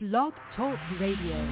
Blog Talk Radio.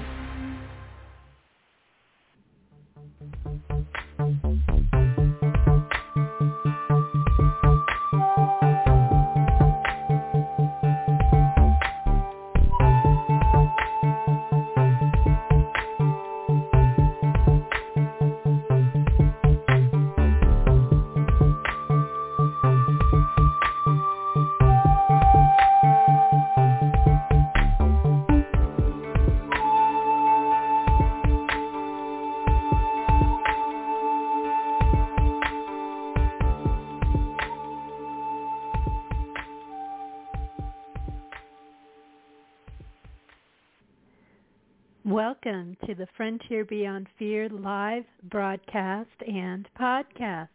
Welcome to the Frontier Beyond Fear live broadcast and podcast.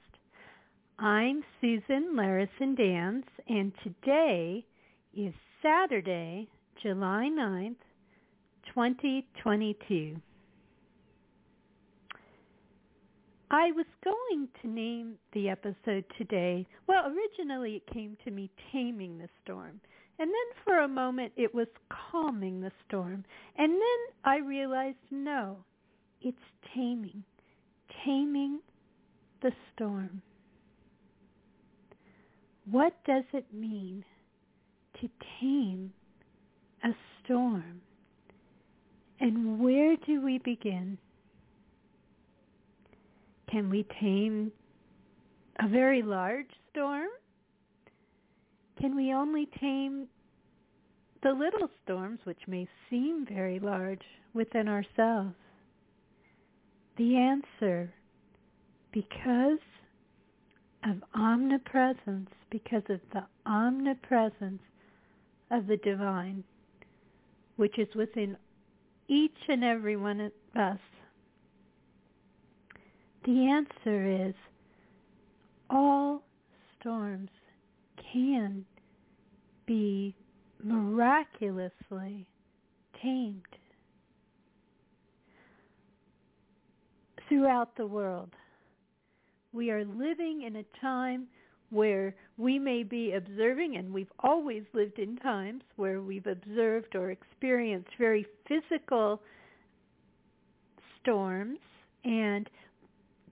I'm Susan Larison Danz, and today is Saturday, July 9th, 2022. I was going to name the episode today, well, originally it came to me Taming the Storm. And then for a moment, it was Calming the Storm. And then I realized, no, it's taming. Taming the storm. What does it mean to tame a storm? And where do we begin? Can we tame a very large storm? Can we only tame the little storms, which may seem very large, within ourselves? The answer, because of omnipresence, because of the omnipresence of the divine, which is within each and every one of us, the answer is all storms can be miraculously tamed. Throughout the world, we are living in a time where we may be observing, and we've always lived in times where we've observed or experienced very physical storms, and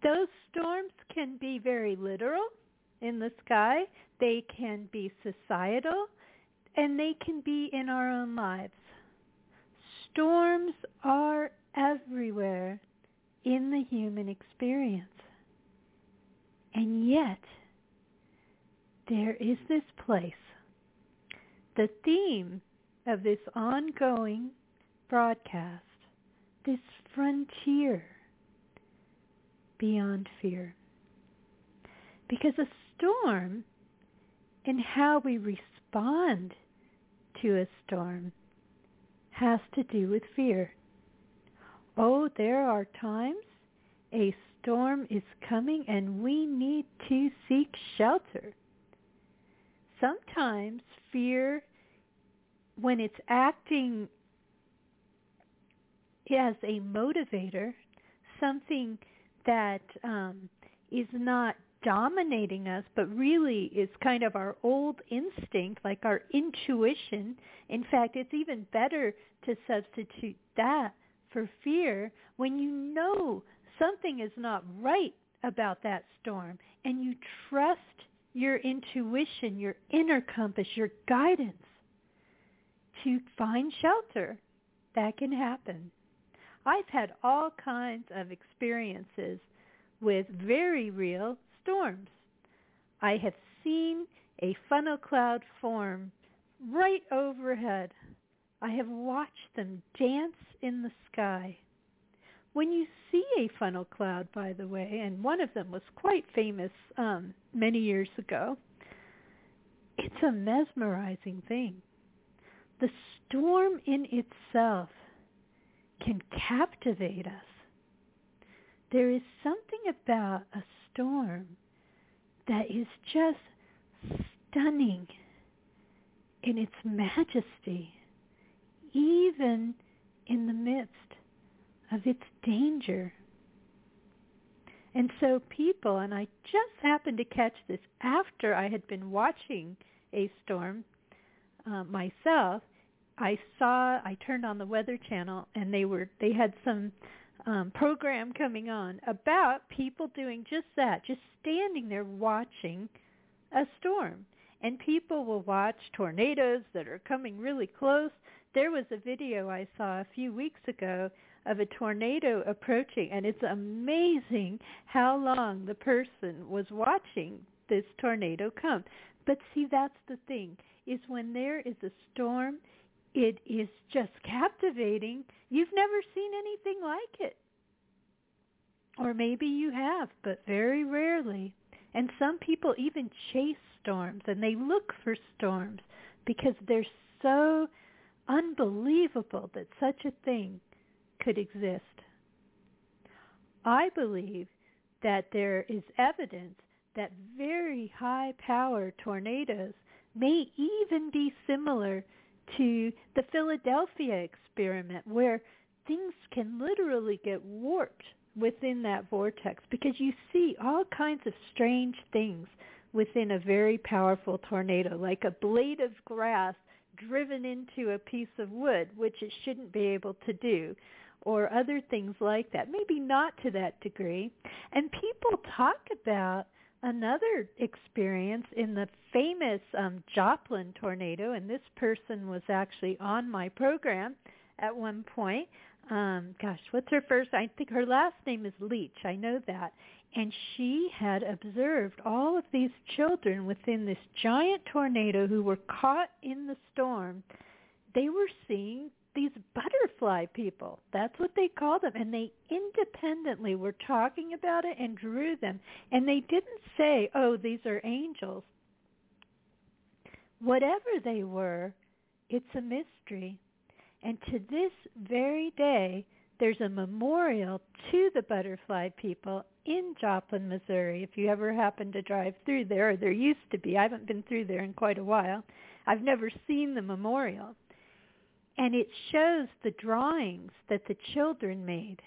those storms can be very literal in the sky. They can be societal, and they can be in our own lives. Storms are everywhere in the human experience. And yet, there is this place. The theme of this ongoing broadcast, this frontier beyond fear. Because a storm and how we respond to a storm has to do with fear. Oh, there are times a storm is coming and we need to seek shelter. Sometimes fear, when it's acting as a motivator, something that is not dominating us, but really is kind of our old instinct, like our intuition. In fact, it's even better to substitute that for fear when you know something is not right about that storm and you trust your intuition, your inner compass, your guidance to find shelter. That can happen. I've had all kinds of experiences with very real storms. I have seen a funnel cloud form right overhead. I have watched them dance in the sky. When you see a funnel cloud, by the way, and one of them was quite famous many years ago, it's a mesmerizing thing. The storm in itself can captivate us. There is something about a storm that is just stunning in its majesty, even in the midst of its danger. And so people, and I just happened to catch this after I had been watching a storm myself, I turned on the Weather Channel, and they had some program coming on about people doing just that, just standing there watching a storm. And people will watch tornadoes that are coming really close. There was a video I saw a few weeks ago of a tornado approaching, and it's amazing how long the person was watching this tornado come. But see, that's the thing, is when there is a storm, it is just captivating. You've never seen anything like it. Or maybe you have, but very rarely. And some people even chase storms, and they look for storms because they're so unbelievable that such a thing could exist. I believe that there is evidence that very high-power tornadoes may even be similar to the Philadelphia experiment, where things can literally get warped within that vortex, because you see all kinds of strange things within a very powerful tornado, like a blade of grass driven into a piece of wood, which it shouldn't be able to do, or other things like that, maybe not to that degree. And people talk about another experience in the famous Joplin tornado, and this person was actually on my program at one point. What's her first? I think her last name is Leach. I know that. And she had observed all of these children within this giant tornado who were caught in the storm. They were seeing these butterfly people. That's what they called them. And they independently were talking about it and drew them. And they didn't say, oh, these are angels. Whatever they were, it's a mystery. And to this very day, there's a memorial to the butterfly people in Joplin, Missouri, if you ever happen to drive through there, or there used to be. I haven't been through there in quite a while. I've never seen the memorial. And it shows the drawings that the children made.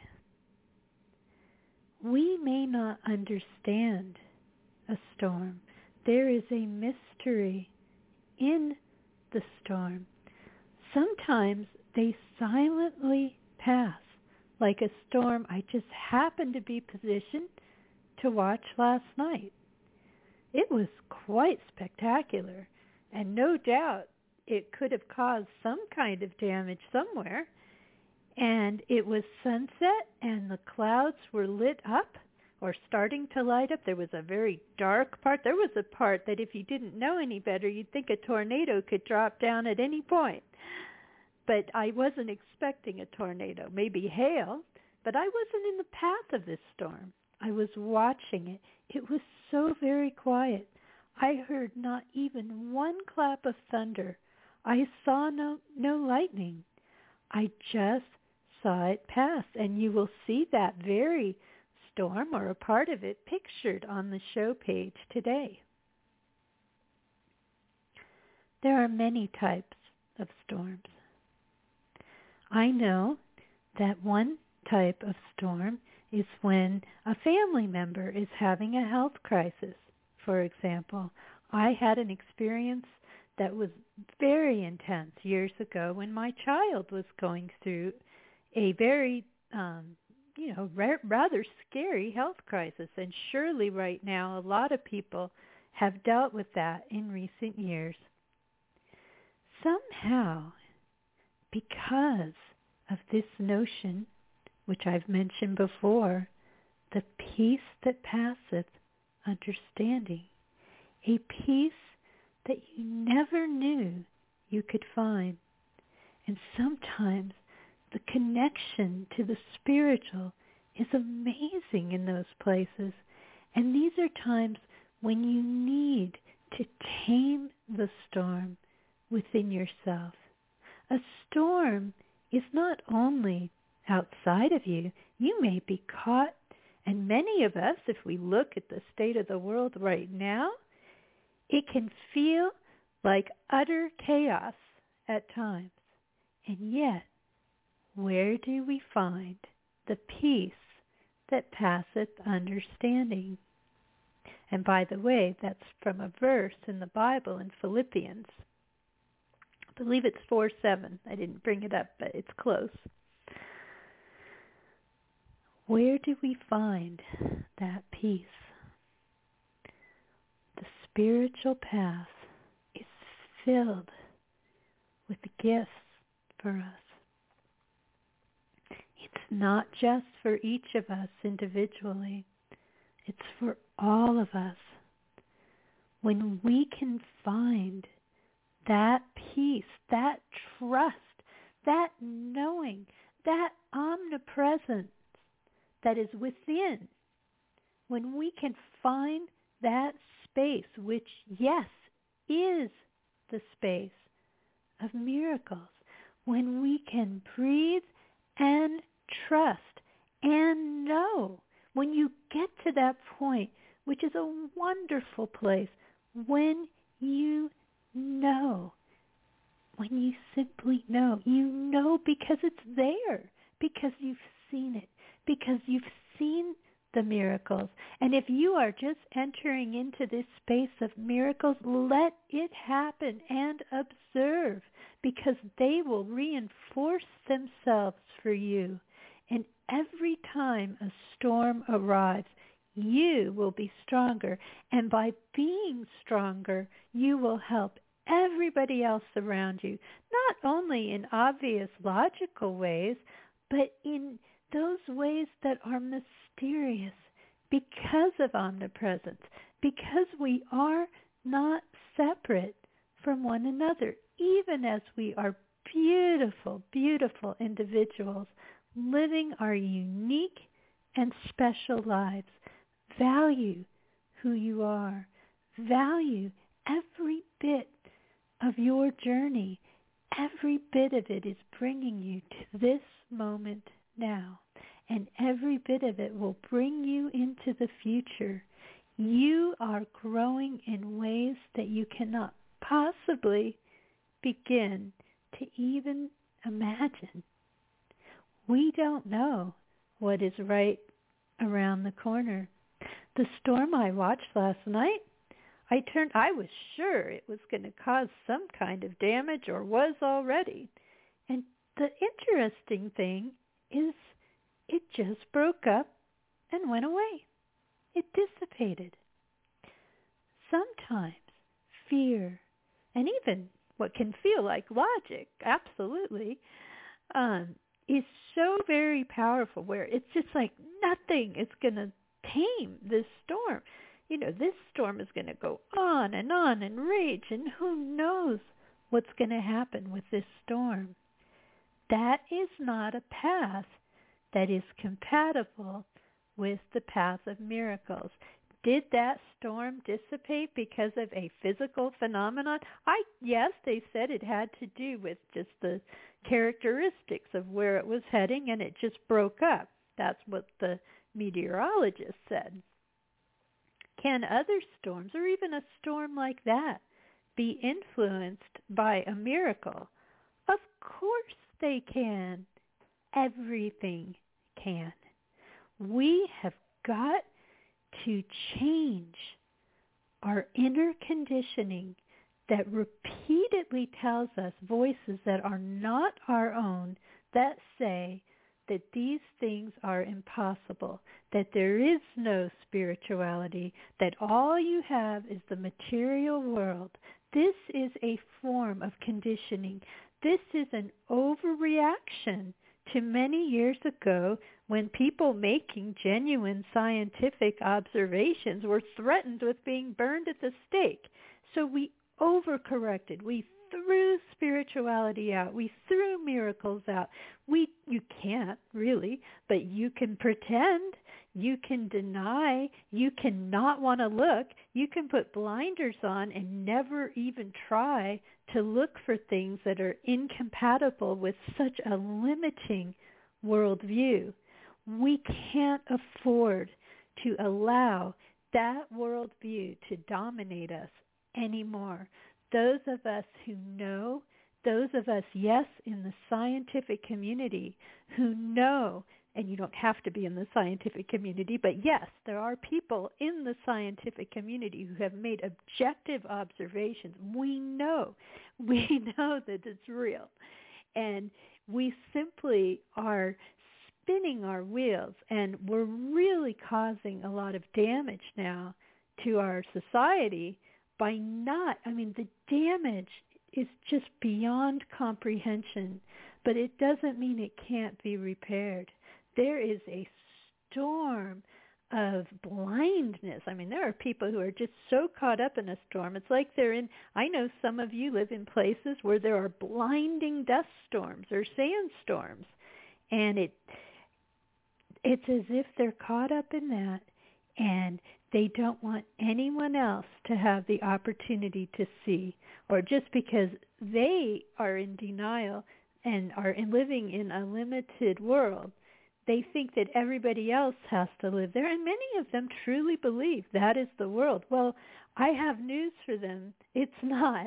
We may not understand a storm. There is a mystery in the storm. Sometimes they silently pass, like a storm I just happened to be positioned to watch last night. It was quite spectacular, and no doubt it could have caused some kind of damage somewhere. And it was sunset, and the clouds were lit up, or starting to light up. There was a very dark part. There was a part that if you didn't know any better, you'd think a tornado could drop down at any point. But I wasn't expecting a tornado, maybe hail, but I wasn't in the path of this storm. I was watching it. It was so very quiet. I heard not even one clap of thunder. I saw no lightning. I just saw it pass, and you will see that very storm, or a part of it, pictured on the show page today. There are many types of storms. I know that one type of storm is when a family member is having a health crisis, for example. I had an experience that was very intense years ago when my child was going through a very rather scary health crisis, and surely right now a lot of people have dealt with that in recent years. Somehow, because of this notion, which I've mentioned before, the peace that passeth understanding, a peace that you never knew you could find, and sometimes the connection to the spiritual is amazing in those places. And these are times when you need to tame the storm within yourself. A storm is not only outside of you. You may be caught, and many of us, if we look at the state of the world right now, it can feel like utter chaos at times. And yet, where do we find the peace that passeth understanding? And by the way, that's from a verse in the Bible in Philippians. believe it's 4-7. I didn't bring it up, but it's close. Where do we find that peace? The spiritual path is filled with the gifts for us. It's not just for each of us individually. It's for all of us. When we can find that peace, that trust, that knowing, that omnipresence that is within, when we can find that space, which, yes, is the space of miracles, when we can breathe and trust and know, when you get to that point, which is a wonderful place, when you know, when you simply know, you know because it's there, because you've seen it, because you've seen the miracles. And if you are just entering into this space of miracles, let it happen and observe, because they will reinforce themselves for you. And every time a storm arrives, you will be stronger. And by being stronger, you will help everybody else around you, not only in obvious logical ways, but in those ways that are mysterious because of omnipresence, because we are not separate from one another, even as we are beautiful, beautiful individuals living our unique and special lives. Value who you are. Value every bit of your journey. Every bit of it is bringing you to this moment now, and every bit of it will bring you into the future. You are growing in ways that you cannot possibly begin to even imagine. We don't know what is right around the corner. The storm I watched last night, I was sure it was going to cause some kind of damage, or was already. And the interesting thing is it just broke up and went away. It dissipated. Sometimes fear, and even what can feel like logic, absolutely, is so very powerful, where it's just like nothing is going to tame this storm. You know, this storm is going to go on and rage, and who knows what's going to happen with this storm. That is not a path that is compatible with the path of miracles. Did that storm dissipate because of a physical phenomenon? Yes, they said it had to do with just the characteristics of where it was heading, and it just broke up. That's what the meteorologist said. Can other storms, or even a storm like that, be influenced by a miracle? Of course they can. Everything can. We have got to change our inner conditioning that repeatedly tells us voices that are not our own, that say that these things are impossible, that there is no spirituality, that all you have is the material world. This is a form of conditioning. This is an overreaction to many years ago when people making genuine scientific observations were threatened with being burned at the stake. So we overcorrected. We threw spirituality out. We threw miracles out. You can't really, but you can pretend. You can deny. You can not want to look. You can put blinders on and never even try to look for things that are incompatible with such a limiting worldview. We can't afford to allow that worldview to dominate us anymore. Those of us who know, those of us, yes, in the scientific community, who know and you don't have to be in the scientific community, but yes, there are people in the scientific community who have made objective observations. We know that it's real, and we simply are spinning our wheels, and we're really causing a lot of damage now to our society by not, I mean, the damage is just beyond comprehension, but it doesn't mean it can't be repaired. There is a storm of blindness. I mean, there are people who are just so caught up in a storm. It's like they're in, I know some of you live in places where there are blinding dust storms or sandstorms, and it's as if they're caught up in that, and they don't want anyone else to have the opportunity to see, or just because they are in denial and are living in a limited world, they think that everybody else has to live there, and many of them truly believe that is the world. Well, I have news for them. It's not.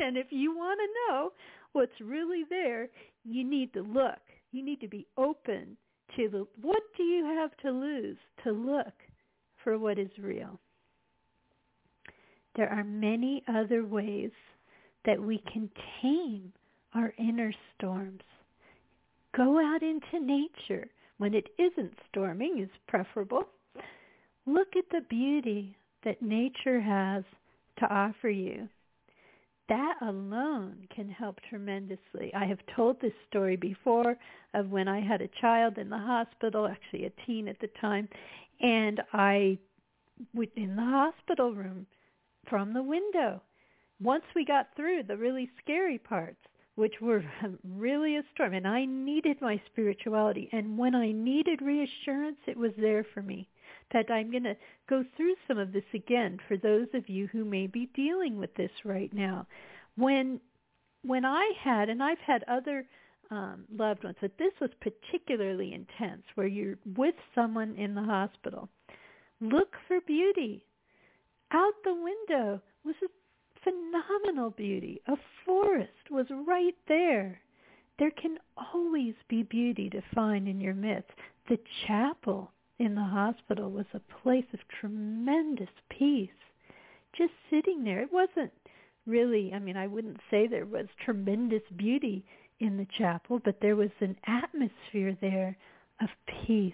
And if you want to know what's really there, you need to look. You need to be open to the, what do you have to lose to look for what is real? There are many other ways that we can tame our inner storms. Go out into nature when it isn't storming is preferable. Look at the beauty that nature has to offer you. That alone can help tremendously. I have told this story before of when I had a child in the hospital, actually a teen at the time, and I was in the hospital room from the window. Once we got through the really scary parts, which were really a storm, and I needed my spirituality. And when I needed reassurance, it was there for me. In fact, I'm going to go through some of this again for those of you who may be dealing with this right now. When I had, and I've had other loved ones, but this was particularly intense, where you're with someone in the hospital. Look for beauty. Out the window was a phenomenal beauty. A forest was right there. There can always be beauty to find in your midst. The chapel in the hospital was a place of tremendous peace. Just sitting there, it wasn't really, I mean, I wouldn't say there was tremendous beauty in the chapel, but there was an atmosphere there of peace,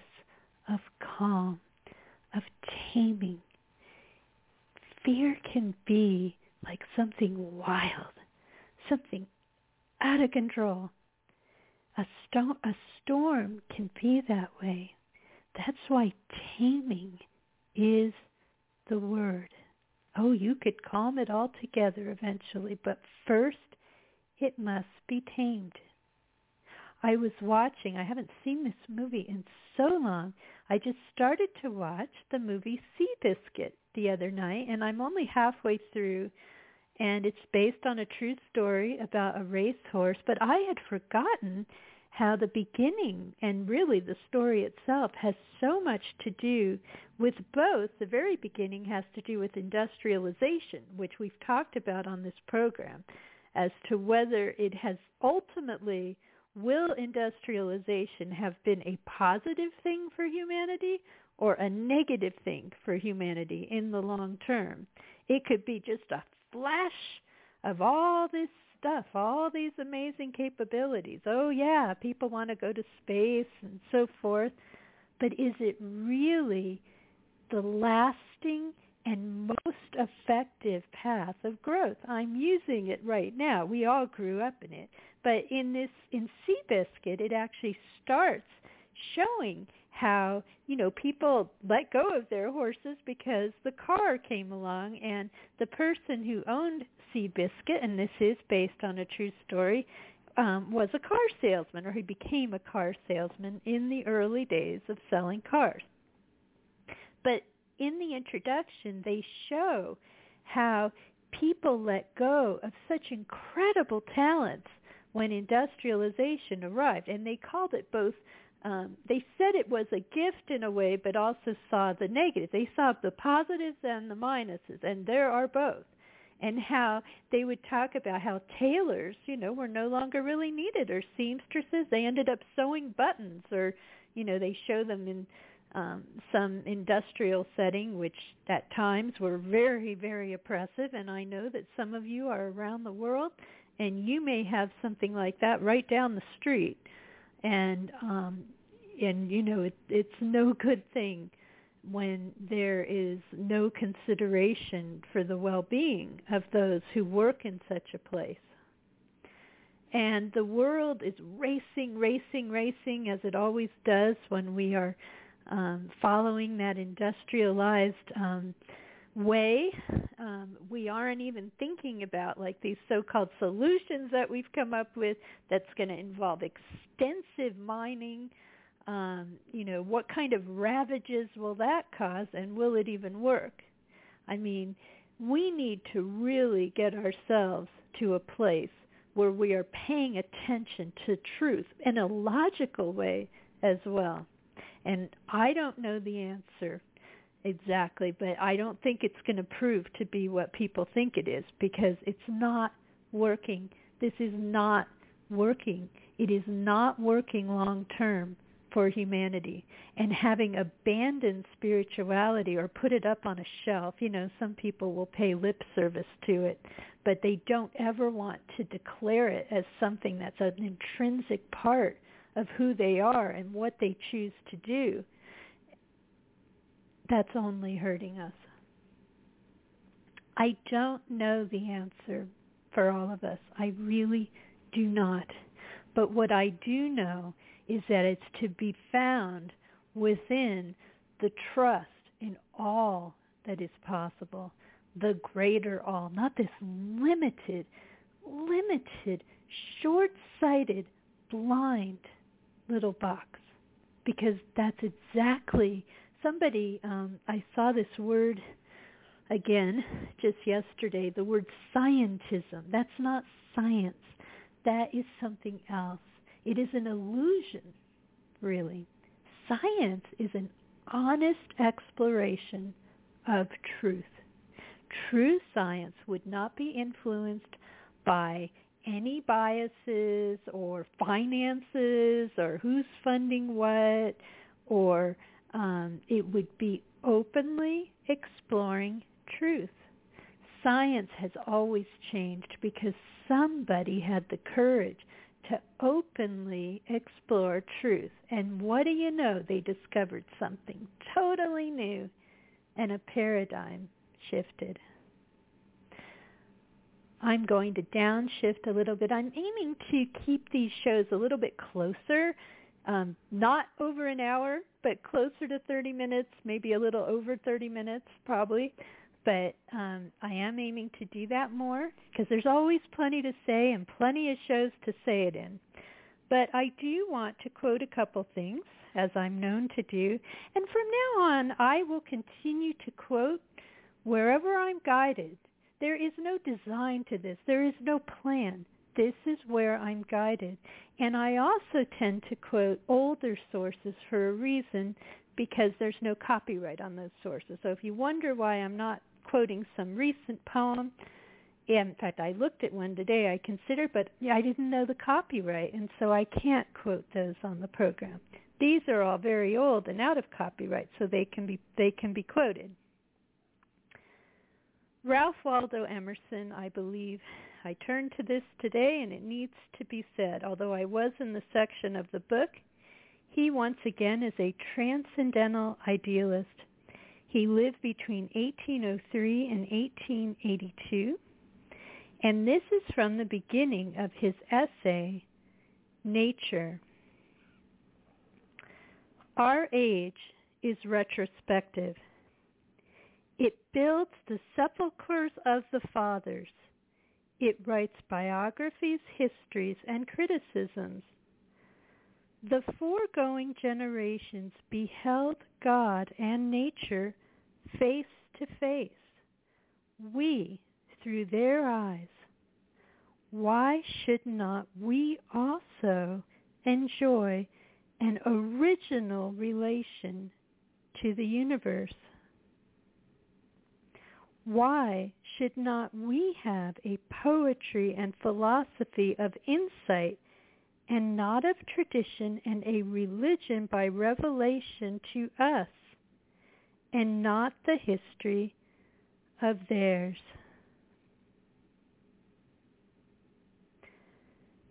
of calm, of taming. Fear can be like something wild, something out of control. A storm can be that way. That's why taming is the word. Oh, you could calm it all together eventually, but first it must be tamed. I was watching, I haven't seen this movie in so long, I just started to watch the movie Seabiscuit the other night, and I'm only halfway through, and it's based on a true story about a racehorse, but I had forgotten how the beginning and really the story itself has so much to do with both. The very beginning has to do with industrialization, which we've talked about on this program, as to whether it has ultimately, will industrialization have been a positive thing for humanity or a negative thing for humanity in the long term? It could be just a flash of all this stuff, all these amazing capabilities. Oh, yeah, people want to go to space and so forth. But is it really the lasting and most effective path of growth? I'm using it right now. We all grew up in it. But in Seabiscuit, it actually starts showing how, you know, people let go of their horses because the car came along, and the person who owned Seabiscuit, and this is based on a true story, was a car salesman, or he became a car salesman in the early days of selling cars. But in the introduction, they show how people let go of such incredible talents when industrialization arrived, and they called it both. They said it was a gift in a way, but also saw the negative. They saw the positives and the minuses, and there are both. and how they would talk about how tailors, you know, were no longer really needed, or seamstresses. They ended up sewing buttons, or, you know, they show them in some industrial setting, which at times were very, very oppressive. And I know that some of you are around the world, and you may have something like that right down the street. And you know, it's no good thing when there is no consideration for the well-being of those who work in such a place. And the world is racing, as it always does when we are following that industrialized way. We aren't even thinking about, like, these so-called solutions that we've come up with that's going to involve extensive mining. You know, what kind of ravages will that cause, and will it even work? I mean, we need to really get ourselves to a place where we are paying attention to truth in a logical way as well. And I don't know the answer exactly, but I don't think it's going to prove to be what people think it is, because it's not working. This is not working. It is not working long term for humanity. And having abandoned spirituality, or put it up on a shelf, you know, some people will pay lip service to it, but they don't ever want to declare it as something that's an intrinsic part of who they are and what they choose to do. That's only hurting us. I don't know the answer for all of us. I really do not. But what I do know is that it's to be found within the trust in all that is possible, the greater all, not this limited, short-sighted, blind little box, because that's exactly somebody, I saw this word again just yesterday, the word scientism. That's not science. That is something else. It is an illusion, really. Science is an honest exploration of truth. True science would not be influenced by any biases or finances or who's funding what, or it would be openly exploring truth. Science has always changed because somebody had the courage to openly explore truth. And what do you know? They discovered something totally new, and a paradigm shifted. I'm going to downshift a little bit. I'm aiming to keep these shows a little bit closer, not over an hour, but closer to 30 minutes, maybe a little over 30 minutes probably. But I am aiming to do that more, because there's always plenty to say and plenty of shows to say it in. But I do want to quote a couple things, as I'm known to do. And from now on, I will continue to quote wherever I'm guided. There is no design to this. There is no plan. This is where I'm guided. And I also tend to quote older sources for a reason, because there's no copyright on those sources. So if you wonder why I'm not quoting some recent poem, in fact, I looked at one today I considered, but I didn't know the copyright, and so I can't quote those on the program. These are all very old and out of copyright, so they can be quoted. Ralph Waldo Emerson, I believe, I turned to this today, and it needs to be said, although I was in the section of the book. He once again is a transcendental idealist. He lived between 1803 and 1882, and this is from the beginning of his essay, Nature. Our age is retrospective. It builds the sepulchres of the fathers. It writes biographies, histories, and criticisms. The foregoing generations beheld God and nature face to face, we through their eyes. Why should not we also enjoy an original relation to the universe? Why should not we have a poetry and philosophy of insight and not of tradition, and a religion by revelation to us and not the history of theirs?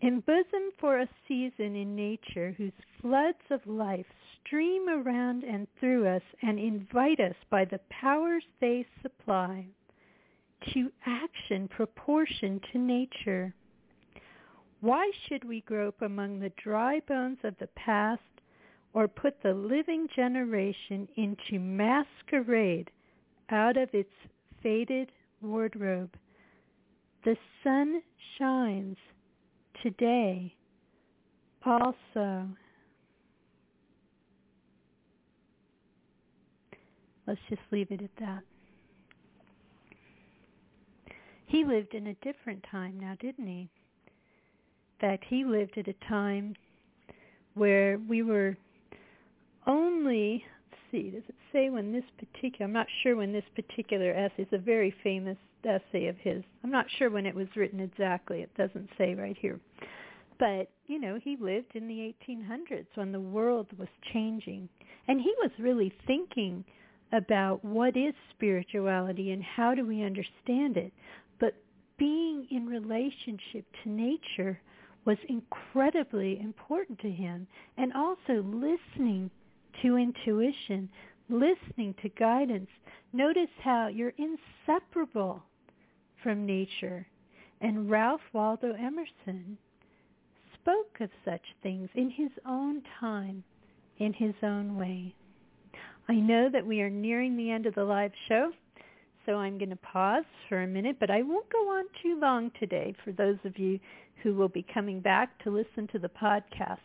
Embosomed for a season in nature, whose floods of life stream around and through us and invite us by the powers they supply to action proportioned to nature. Why should we grope among the dry bones of the past or put the living generation into masquerade out of its faded wardrobe? The sun shines today also. Let's just leave it at that. He lived in a different time now, didn't he? In fact, he lived at a time where we were only, let's see, does it say when this particular, I'm not sure when this particular essay, it's a very famous essay of his. I'm not sure when it was written exactly. It doesn't say right here. But, you know, he lived in the 1800s when the world was changing. And he was really thinking about what is spirituality and how do we understand it. But being in relationship to nature was incredibly important to him, and also listening to intuition, listening to guidance. Notice how you're inseparable from nature, and Ralph Waldo Emerson spoke of such things in his own time, in his own way. I know that we are nearing the end of the live show, so I'm going to pause for a minute, but I won't go on too long today for those of you who will be coming back to listen to the podcast.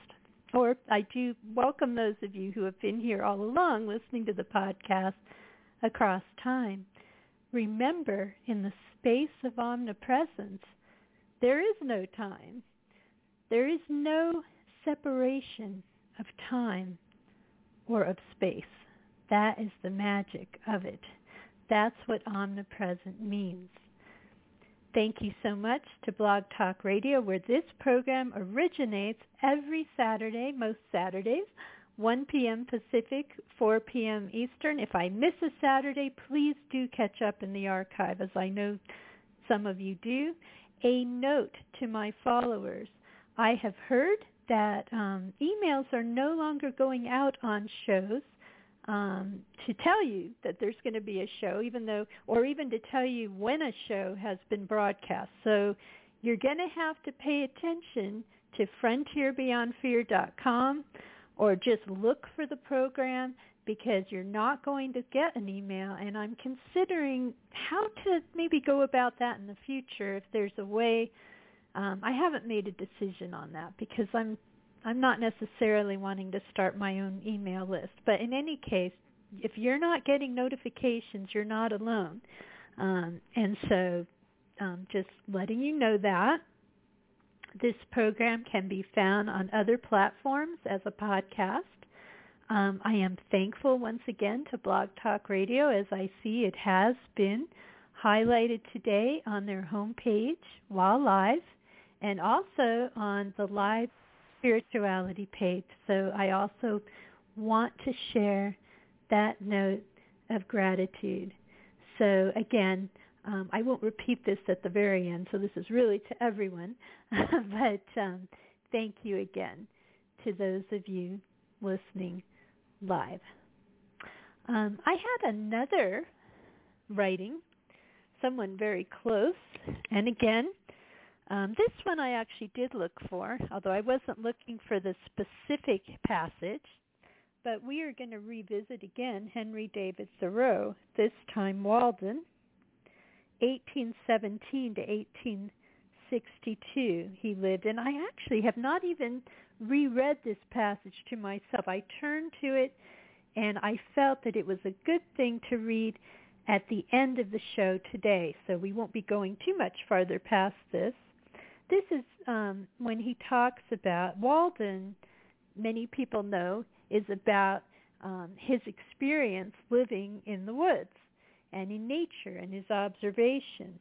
Or I do welcome those of you who have been here all along listening to the podcast across time. Remember, in the space of omnipresence, there is no time. There is no separation of time or of space. That is the magic of it. That's what omnipresent means. Thank you so much to Blog Talk Radio, where this program originates every Saturday, most Saturdays, 1 p.m. Pacific, 4 p.m. Eastern. If I miss a Saturday, please do catch up in the archive, as I know some of you do. A note to my followers. I have heard that emails are no longer going out on shows to tell you that there's going to be a show, even to tell you when a show has been broadcast. So you're going to have to pay attention to FrontierBeyondFear.com, or just look for the program, because you're not going to get an email. And I'm considering how to maybe go about that in the future, if there's a way. I haven't made a decision on that, because I'm not necessarily wanting to start my own email list. But in any case, if you're not getting notifications, you're not alone. And so just letting you know that this program can be found on other platforms as a podcast. I am thankful once again to Blog Talk Radio, as I see it has been highlighted today on their homepage while live, and also on the live spirituality page. So I also want to share that note of gratitude. So again, I won't repeat this at the very end, so this is really to everyone, but thank you again to those of you listening live. I had another writing, someone very close, and again, this one I actually did look for, although I wasn't looking for the specific passage. But we are going to revisit again Henry David Thoreau, this time Walden, 1817 to 1862 he lived. And I actually have not even reread this passage to myself. I turned to it, and I felt that it was a good thing to read at the end of the show today. So we won't be going too much farther past this. This is when he talks about Walden. Many people know is about his experience living in the woods, and in nature and his observation.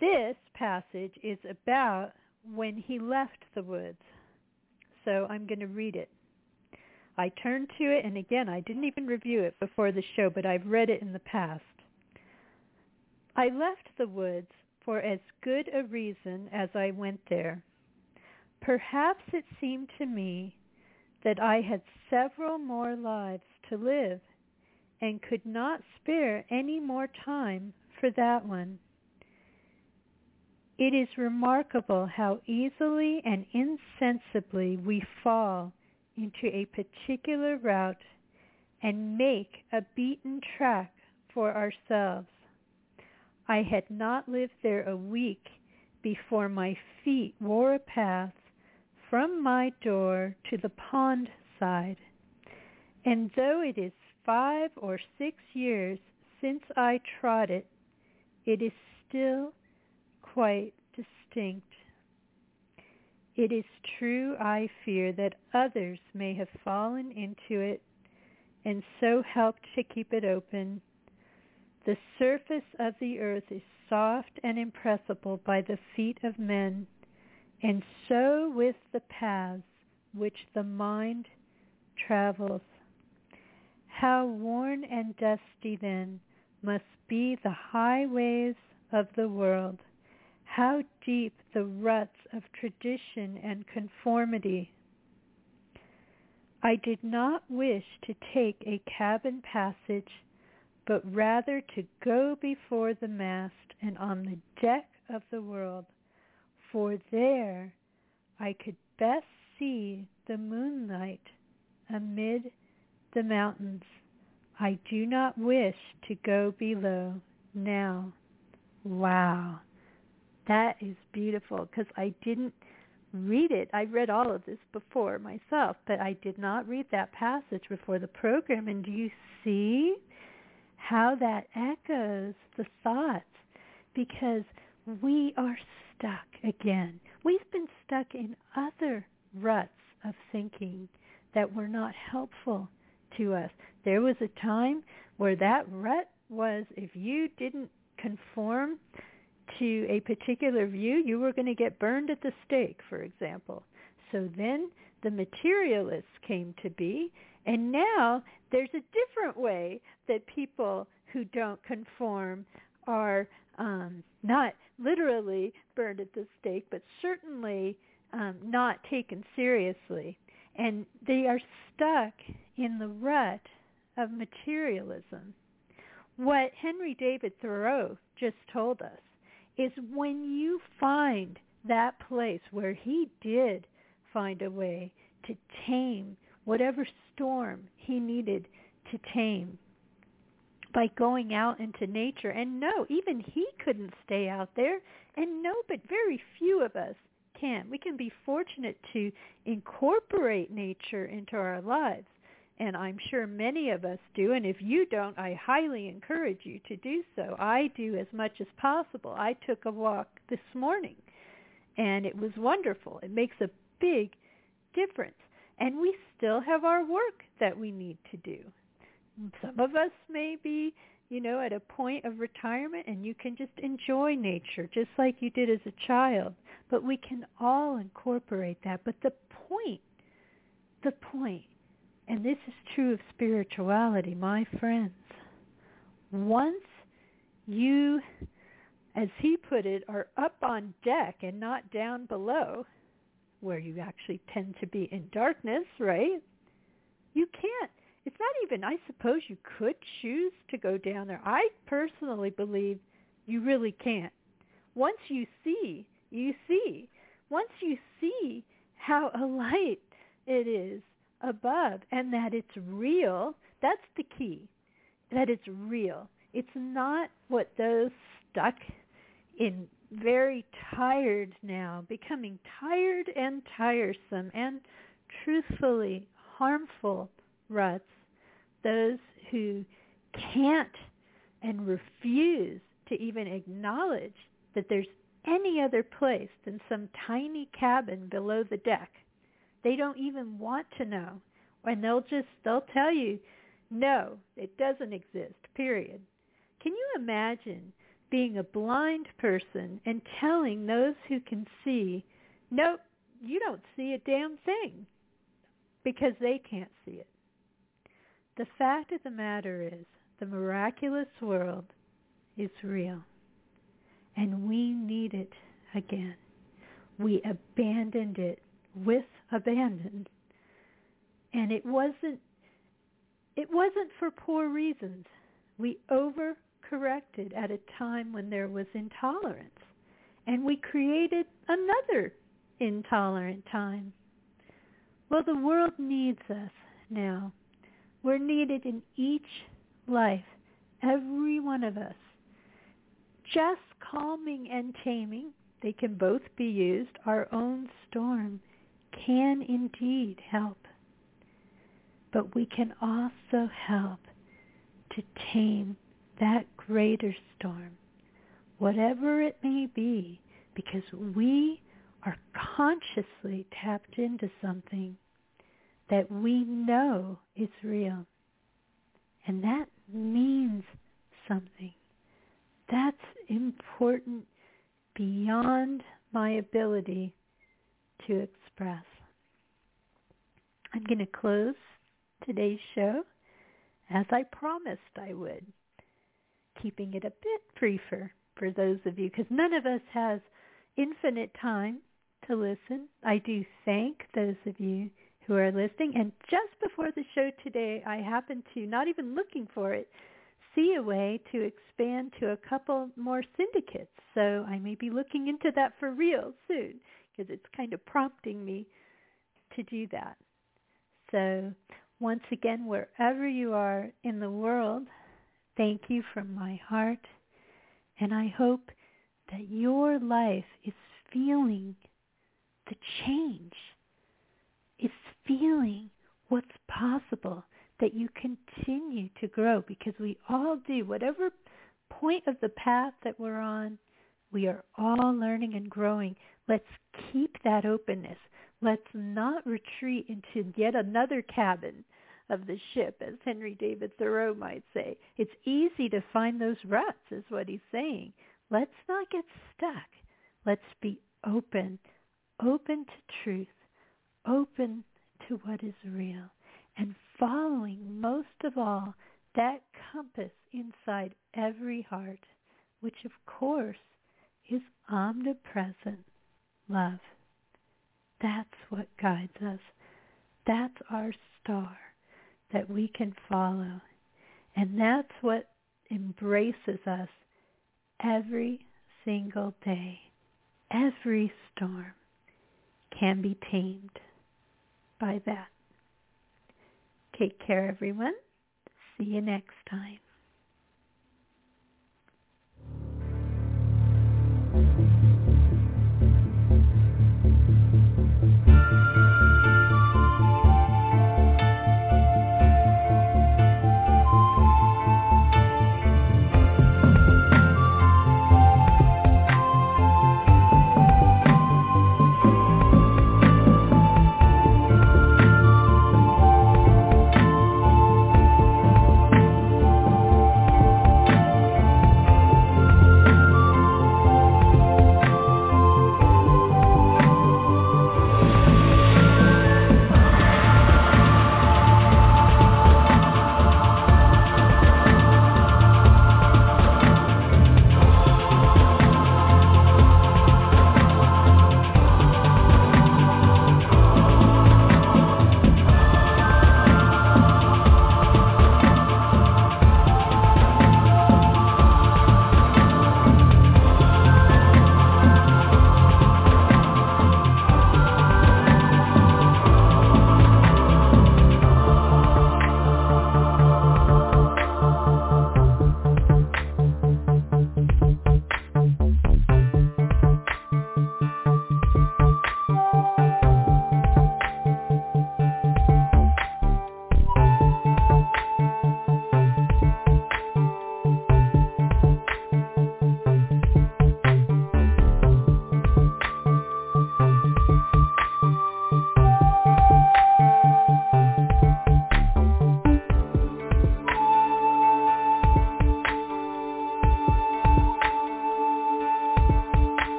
This passage is about when he left the woods. So I'm going to read it. I turned to it, and again, I didn't even review it before the show, but I've read it in the past. I left the woods for as good a reason as I went there. Perhaps it seemed to me that I had several more lives to live and could not spare any more time for that one. It is remarkable how easily and insensibly we fall into a particular route and make a beaten track for ourselves. I had not lived there a week before my feet wore a path from my door to the pond side, and though it is 5 or 6 years since I trod it, it is still quite distinct. It is true, I fear, that others may have fallen into it and so helped to keep it open. The surface of the earth is soft and impressible by the feet of men, and so with the paths which the mind travels. How worn and dusty, then, must be the highways of the world. How deep the ruts of tradition and conformity. I did not wish to take a cabin passage, but rather to go before the mast and on the deck of the world, for there I could best see the moonlight amid the mountains. I do not wish to go below now. Wow. That is beautiful, because I didn't read it. I read all of this before myself, but I did not read that passage before the program. And do you see how that echoes the thoughts? Because we are stuck again. We've been stuck in other ruts of thinking that were not helpful to us. There was a time where that rut was, if you didn't conform to a particular view, you were going to get burned at the stake, for example. So then the materialists came to be, and now there's a different way that people who don't conform are not literally burned at the stake, but certainly not taken seriously. And they are stuck in the rut of materialism. What Henry David Thoreau just told us is when you find that place where he did find a way to tame whatever storm he needed to tame by going out into nature. And no, even he couldn't stay out there. And no, but very few of us can. We can be fortunate to incorporate nature into our lives. And I'm sure many of us do, and if you don't, I highly encourage you to do so. I do as much as possible. I took a walk this morning, and it was wonderful. It makes a big difference. And we still have our work that we need to do. Some of us may be, at a point of retirement, and you can just enjoy nature, just like you did as a child. But we can all incorporate that. But the point, and this is true of spirituality, my friends. Once you, as he put it, are up on deck and not down below, where you actually tend to be in darkness, right? You can't. It's not even, I suppose you could choose to go down there. I personally believe you really can't. Once you see, you see. Once you see how a light it is above, and that it's real, that's the key, that it's real. It's not what those stuck in very tired now, becoming tired and tiresome and truthfully harmful ruts, those who can't and refuse to even acknowledge that there's any other place than some tiny cabin below the deck. They don't even want to know, and they'll tell you, no, it doesn't exist, period. Can you imagine being a blind person and telling those who can see, nope, you don't see a damn thing, because they can't see it? The fact of the matter is, the miraculous world is real, and we need it again. We abandoned it with abandon, and it wasn't for poor reasons. We overcorrected at a time when there was intolerance, and we created another intolerant time. Well, the world needs us now. We're needed in each life, every one of us. Just calming and taming, they can both be used, our own storm can indeed help. But we can also help to tame that greater storm, whatever it may be, because we are consciously tapped into something that we know is real. And that means something. That's important beyond my ability to express. I'm going to close today's show as I promised I would, keeping it a bit briefer for those of you, because none of us has infinite time to listen. I do thank those of you who are listening. And just before the show today, I happened to, not even looking for it, see a way to expand to a couple more syndicates. So I may be looking into that for real soon, because it's kind of prompting me to do that. So once again, wherever you are in the world, thank you from my heart. And I hope that your life is feeling the change. It's feeling what's possible, that you continue to grow, because we all do. Whatever point of the path that we're on, we are all learning and growing. Let's keep that openness. Let's not retreat into yet another cabin of the ship, as Henry David Thoreau might say. It's easy to find those ruts, is what he's saying. Let's not get stuck. Let's be open, open to truth, open to what is real, and following, most of all, that compass inside every heart, which, of course, is omnipresent love. That's what guides us. That's our star that we can follow. And that's what embraces us every single day. Every storm can be tamed by that. Take care, everyone. See you next time.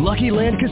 Lucky Land